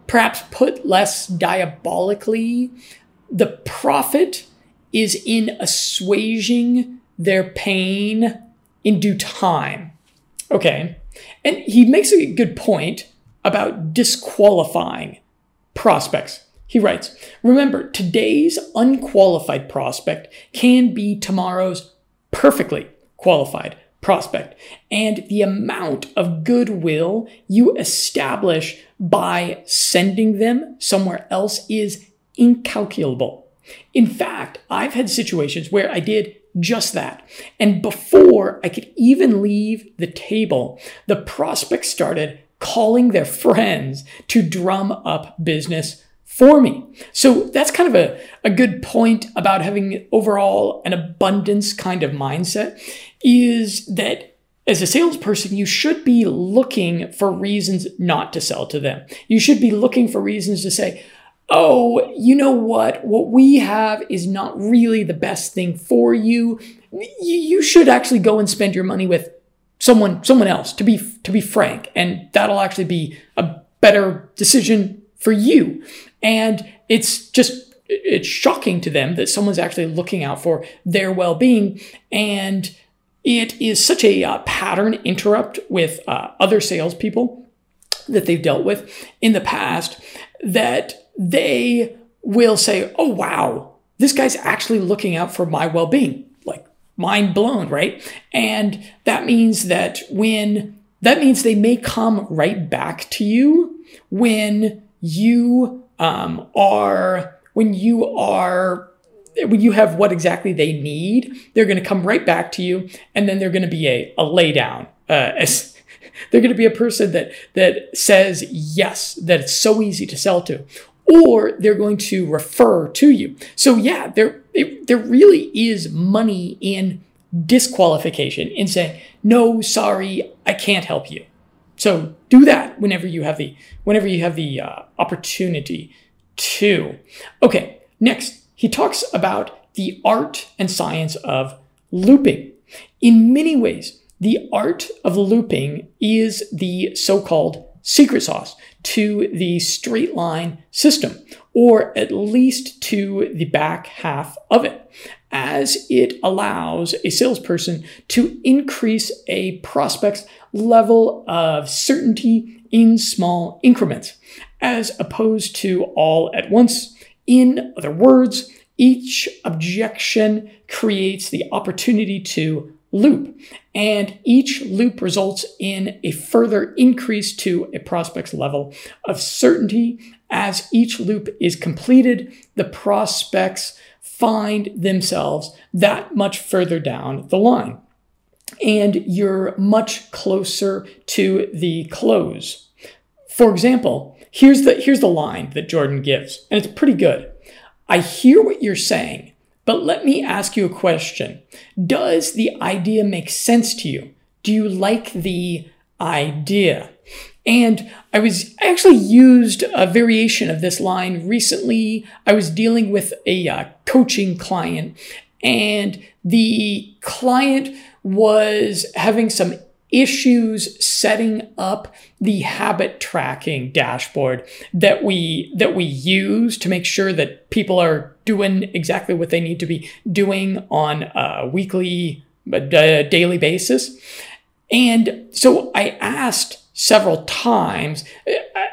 perhaps put less diabolically, the profit is in assuaging their pain in due time. Okay. And he makes a good point about disqualifying prospects. He writes, remember, today's unqualified prospect can be tomorrow's perfectly qualified prospect, and the amount of goodwill you establish by sending them somewhere else is incalculable. In fact, I've had situations where I did just that, and before I could even leave the table, the prospect started calling their friends to drum up business for me. So that's kind of a, a good point about having overall an abundance kind of mindset, is that as a salesperson, you should be looking for reasons not to sell to them. You should be looking for reasons to say, oh, you know what? What we have is not really the best thing for you. You should actually go and spend your money with someone, someone else, to be, to be frank. And that'll actually be a better decision for you. And it's just, it's shocking to them that someone's actually looking out for their well-being. And it is such a uh, pattern interrupt with uh, other salespeople that they've dealt with in the past, that they will say, oh, wow, this guy's actually looking out for my well-being. Like, mind blown, right? And that means that when, that means they may come right back to you when you um, are, when you are, when you have what exactly they need, they're going to come right back to you, and then they're going to be a, a lay down. Uh, as, they're going to be a person that that says yes, that it's so easy to sell to, or they're going to refer to you. So yeah, there it, there really is money in disqualification, in saying, no, sorry, I can't help you. So do that whenever you have the whenever you have the uh, opportunity to. Okay, next he talks about the art and science of looping. In many ways, the art of looping is the so-called secret sauce to the straight line system, or at least to the back half of it, as it allows a salesperson to increase a prospect's level of certainty in small increments, as opposed to all at once. In other words, each objection creates the opportunity to loop, and each loop results in a further increase to a prospect's level of certainty. As each loop is completed, the prospects find themselves that much further down the line, and you're much closer to the close. For example, here's the, here's the line that Jordan gives, and it's pretty good. I hear what you're saying, but let me ask you a question. Does the idea make sense to you? Do you like the idea? And I was I actually used a variation of this line recently. I was dealing with a uh, coaching client, and the client was having some issues setting up the habit tracking dashboard that we that we use to make sure that people are doing exactly what they need to be doing on a weekly, uh, daily basis. And so I asked several times.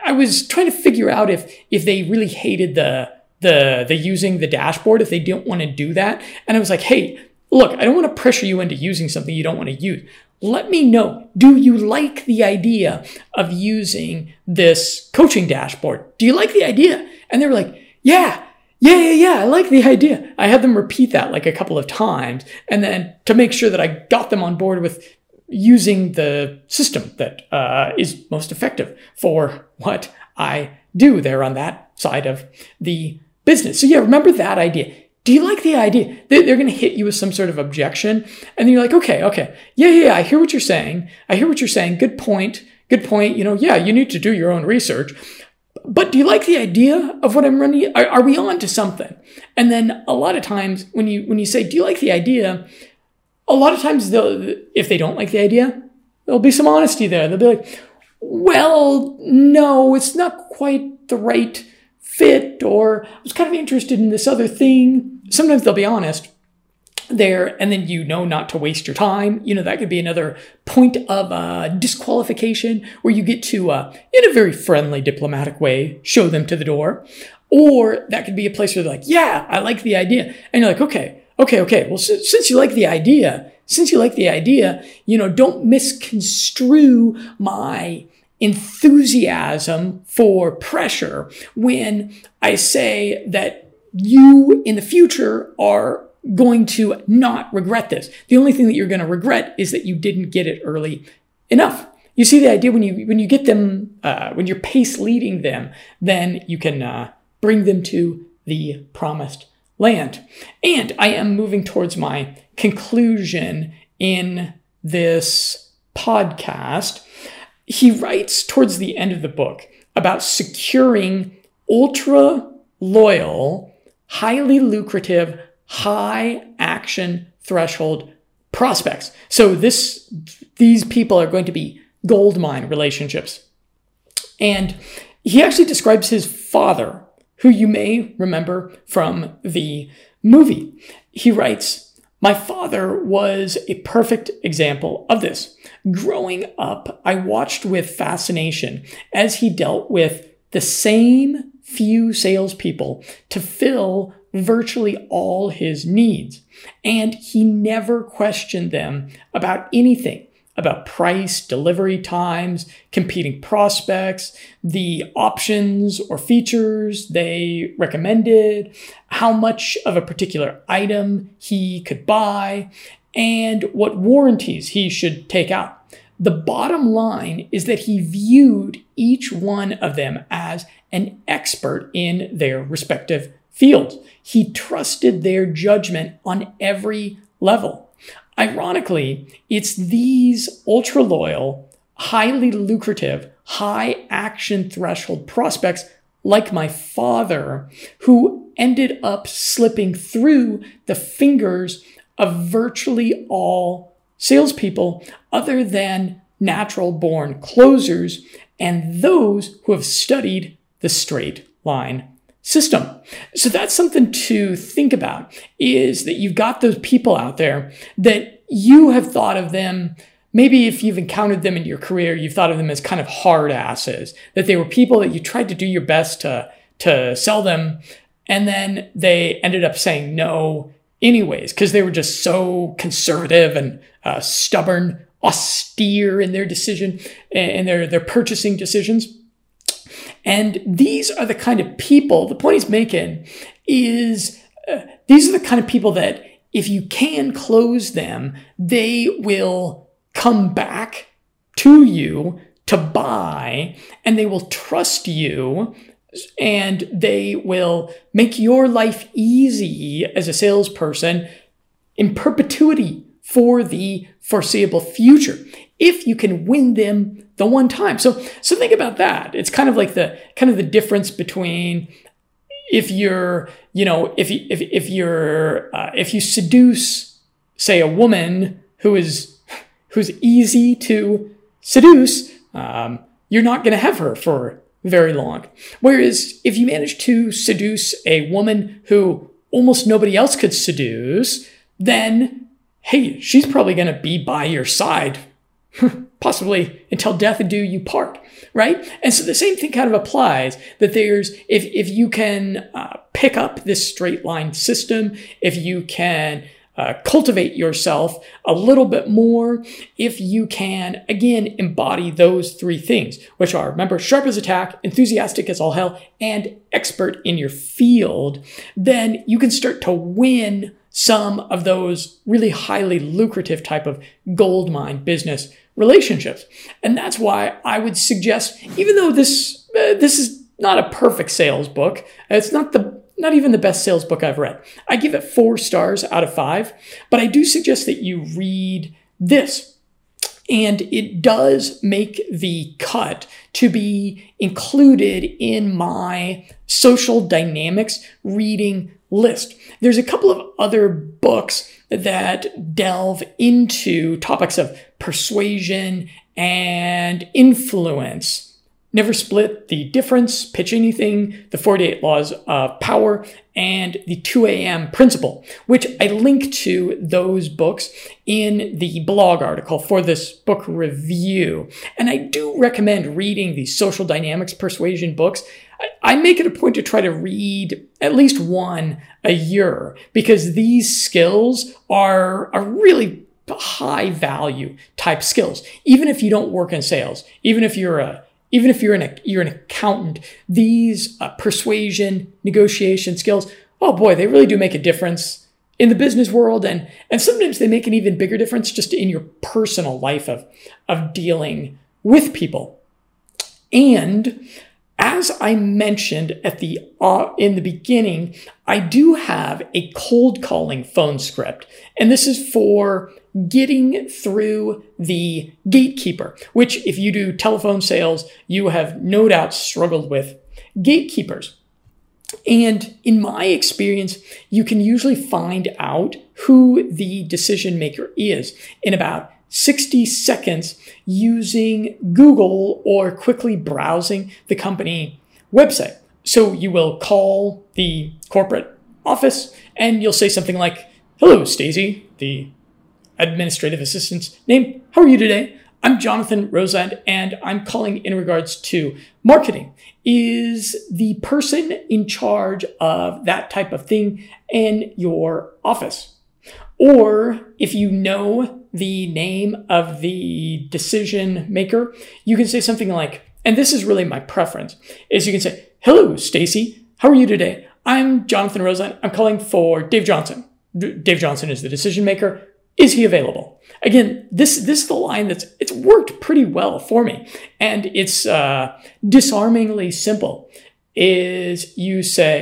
I was trying to figure out if if they really hated the the the using the dashboard, if they didn't want to do that. And I was like, hey, look, I don't want to pressure you into using something you don't want to use. Let me know, do you like the idea of using this coaching dashboard? Do you like the idea? And they were like, yeah, yeah, yeah, yeah, I like the idea. I had them repeat that like a couple of times, and then to make sure that I got them on board with using the system that uh, is most effective for what I do there on that side of the business. So yeah, remember that idea. Do you like the idea? They're going to hit you with some sort of objection. And then you're like, okay, okay. Yeah, yeah, yeah, I hear what you're saying. I hear what you're saying. Good point. Good point. You know, yeah, you need to do your own research. But do you like the idea of what I'm running? Are, are we on to something? And then a lot of times when you when you say, do you like the idea? A lot of times, if they don't like the idea, there'll be some honesty there. They'll be like, well, no, it's not quite the right fit, or I was kind of interested in this other thing. Sometimes they'll be honest there, and then you know not to waste your time. You know, that could be another point of uh, disqualification where you get to, uh, in a very friendly, diplomatic way, show them to the door. Or that could be a place where they're like, yeah, I like the idea. And you're like, okay, okay, okay. Well, since, since you like the idea, since you like the idea, you know, don't misconstrue my enthusiasm for pressure when I say that you in the future are going to not regret this. The only thing that you're going to regret is that you didn't get it early enough. You see the idea? When you when you get them, uh, when you're pace leading them, then you can uh, bring them to the promised land. And I am moving towards my conclusion in this podcast. He writes towards the end of the book about securing ultra-loyal, highly lucrative, high-action threshold prospects. So this, these people are going to be goldmine relationships. And he actually describes his father, who you may remember from the movie. He writes, my father was a perfect example of this. Growing up, I watched with fascination as he dealt with the same few salespeople to fill virtually all his needs. And he never questioned them about anything, about price, delivery times, competing prospects, the options or features they recommended, how much of a particular item he could buy, and what warranties he should take out. The bottom line is that he viewed each one of them as an expert in their respective field. He trusted their judgment on every level. Ironically, it's these ultra-loyal, highly lucrative, high-action threshold prospects like my father who ended up slipping through the fingers of virtually all salespeople other than natural born closers, and those who have studied the straight line system. So that's something to think about, is that you've got those people out there that you have thought of them, maybe if you've encountered them in your career, you've thought of them as kind of hard asses, that they were people that you tried to do your best to, to sell them, and then they ended up saying no anyways, because they were just so conservative and uh, stubborn, austere in their decision and their, their purchasing decisions. And these are the kind of people, the point he's making is uh, these are the kind of people that if you can close them, they will come back to you to buy, and they will trust you, and they will make your life easy as a salesperson in perpetuity for the foreseeable future, if you can win them the one time. So, so think about that. It's kind of like the kind of the difference between if you're, you know, if you, if if you're uh, if you seduce, say, a woman who is who's easy to seduce, um, you're not going to have her for very long. Whereas if you manage to seduce a woman who almost nobody else could seduce, then hey, she's probably going to be by your side, possibly until death do you part, right? And so the same thing kind of applies, that there's, if, if you can uh, pick up this straight line system, if you can uh, cultivate yourself a little bit more, if you can, again, embody those three things, which are, remember, sharp as a tack, enthusiastic as all hell, and expert in your field, then you can start to win some of those really highly lucrative type of goldmine business relationships. And that's why I would suggest, even though this uh, this is not a perfect sales book, it's not the not even the best sales book I've read. I give it four stars out of five, but I do suggest that you read this. And it does make the cut to be included in my social dynamics reading list. There's a couple of other books that delve into topics of persuasion and influence. Never Split The Difference, Pitch Anything, The forty-eight Laws of Power, and The two a.m. Principle, which I link to those books in the blog article for this book review. And I do recommend reading the social dynamics persuasion books. I make it a point to try to read at least one a year, because these skills are, are really high value type skills. Even if you don't work in sales, even if you're a Even if you're an you're an accountant, these uh, persuasion, negotiation skills, oh boy, they really do make a difference in the business world, and and sometimes they make an even bigger difference just in your personal life of of dealing with people. And as I mentioned at the uh, in the beginning, I do have a cold calling phone script, and this is for getting through the gatekeeper, which if you do telephone sales, you have no doubt struggled with gatekeepers. And in my experience, you can usually find out who the decision maker is in about sixty seconds using Google or quickly browsing the company website. So you will call the corporate office and you'll say something like, "Hello, Stacey, the administrative assistant's name. How are you today? I'm Jonathan Rosand, and I'm calling in regards to marketing. Is the person in charge of that type of thing in your office?" Or if you know the name of the decision maker, you can say something like, and this is really my preference, is you can say, "Hello, Stacy. How are you today? I'm Jonathan Rosand. I'm calling for Dave Johnson. D- Dave Johnson is the decision maker. Is he available?" Again, this, this is the line that's, it's worked pretty well for me. And it's uh, disarmingly simple, is you say,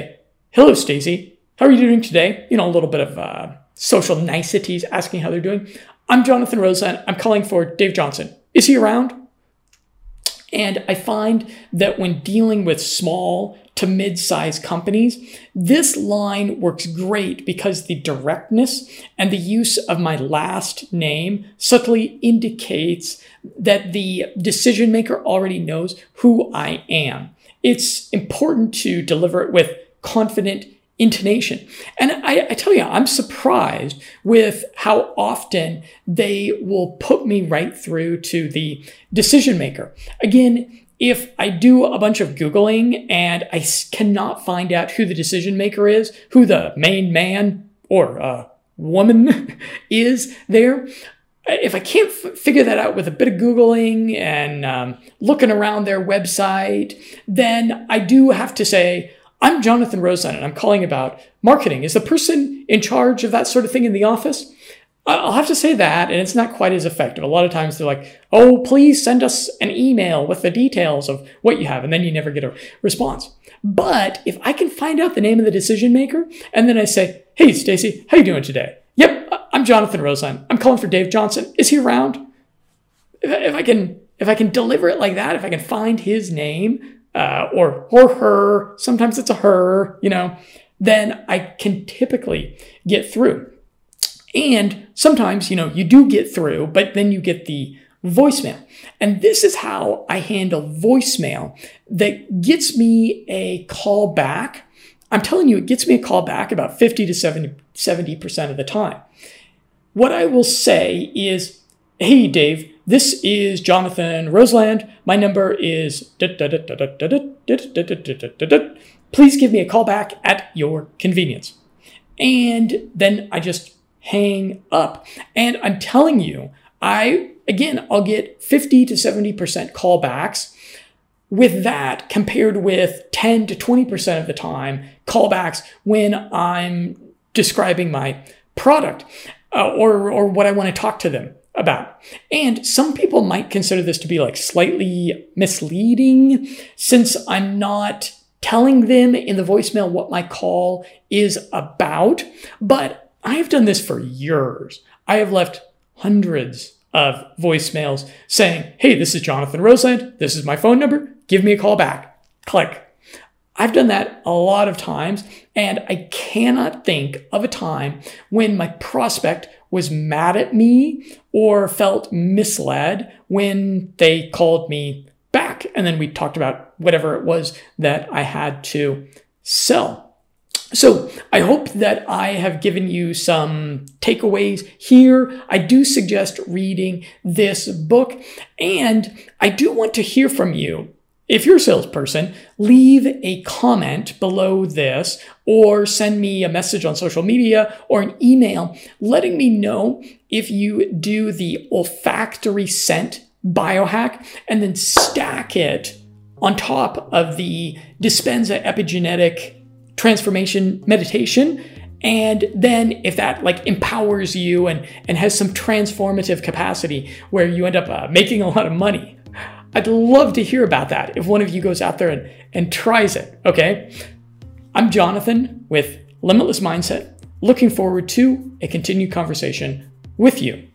"Hello, Stacey. How are you doing today?" You know, a little bit of uh, social niceties, asking how they're doing. "I'm Jonathan Rosen. I'm calling for Dave Johnson. Is he around?" And I find that when dealing with small to mid-sized companies. This line works great because the directness and the use of my last name subtly indicates that the decision maker already knows who I am. It's important to deliver it with confident intonation. And I, I tell you, I'm surprised with how often they will put me right through to the decision maker. Again, if I do a bunch of Googling and I cannot find out who the decision maker is, who the main man or uh, woman is there, if I can't f- figure that out with a bit of Googling and um, looking around their website, then I do have to say, I'm Jonathan Rosen, and I'm calling about marketing. Is the person in charge of that sort of thing in the office? I'll have to say that, and it's not quite as effective. A lot of times they're like, oh, please send us an email with the details of what you have, and then you never get a response. But if I can find out the name of the decision maker, and then I say, hey, Stacy, how you doing today? Yep, I'm Jonathan Rosen. I'm calling for Dave Johnson. Is he around? If I can, if I can deliver it like that, if I can find his name, Uh, or or her, sometimes it's a her, you know, then I can typically get through. And sometimes, you know, you do get through, but then you get the voicemail. And this is how I handle voicemail that gets me a call back. I'm telling you, it gets me a call back about fifty to seventy percent of the time. What I will say is, hey, Dave, this is Jonathan Roseland. My number is... Please give me a call back at your convenience. And then I just hang up. And I'm telling you, I, again, I'll get fifty to seventy percent callbacks with that compared with ten to twenty percent of the time callbacks when I'm describing my product uh, or, or what I want to talk to them about. And some people might consider this to be like slightly misleading since I'm not telling them in the voicemail what my call is about. But I have done this for years. I have left hundreds of voicemails saying, hey, this is Jonathan Roseland. This is my phone number. Give me a call back. Click. I've done that a lot of times, and I cannot think of a time when my prospect was mad at me or felt misled when they called me back. And then we talked about whatever it was that I had to sell. So I hope that I have given you some takeaways here. I do suggest reading this book, and I do want to hear from you. If you're a salesperson, leave a comment below this or send me a message on social media or an email letting me know if you do the olfactory scent biohack and then stack it on top of the Dispenza epigenetic transformation meditation. And then if that like empowers you and, and has some transformative capacity where you end up uh, making a lot of money. I'd love to hear about that if one of you goes out there and, and tries it, okay? I'm Jonathan with Limitless Mindset, looking forward to a continued conversation with you.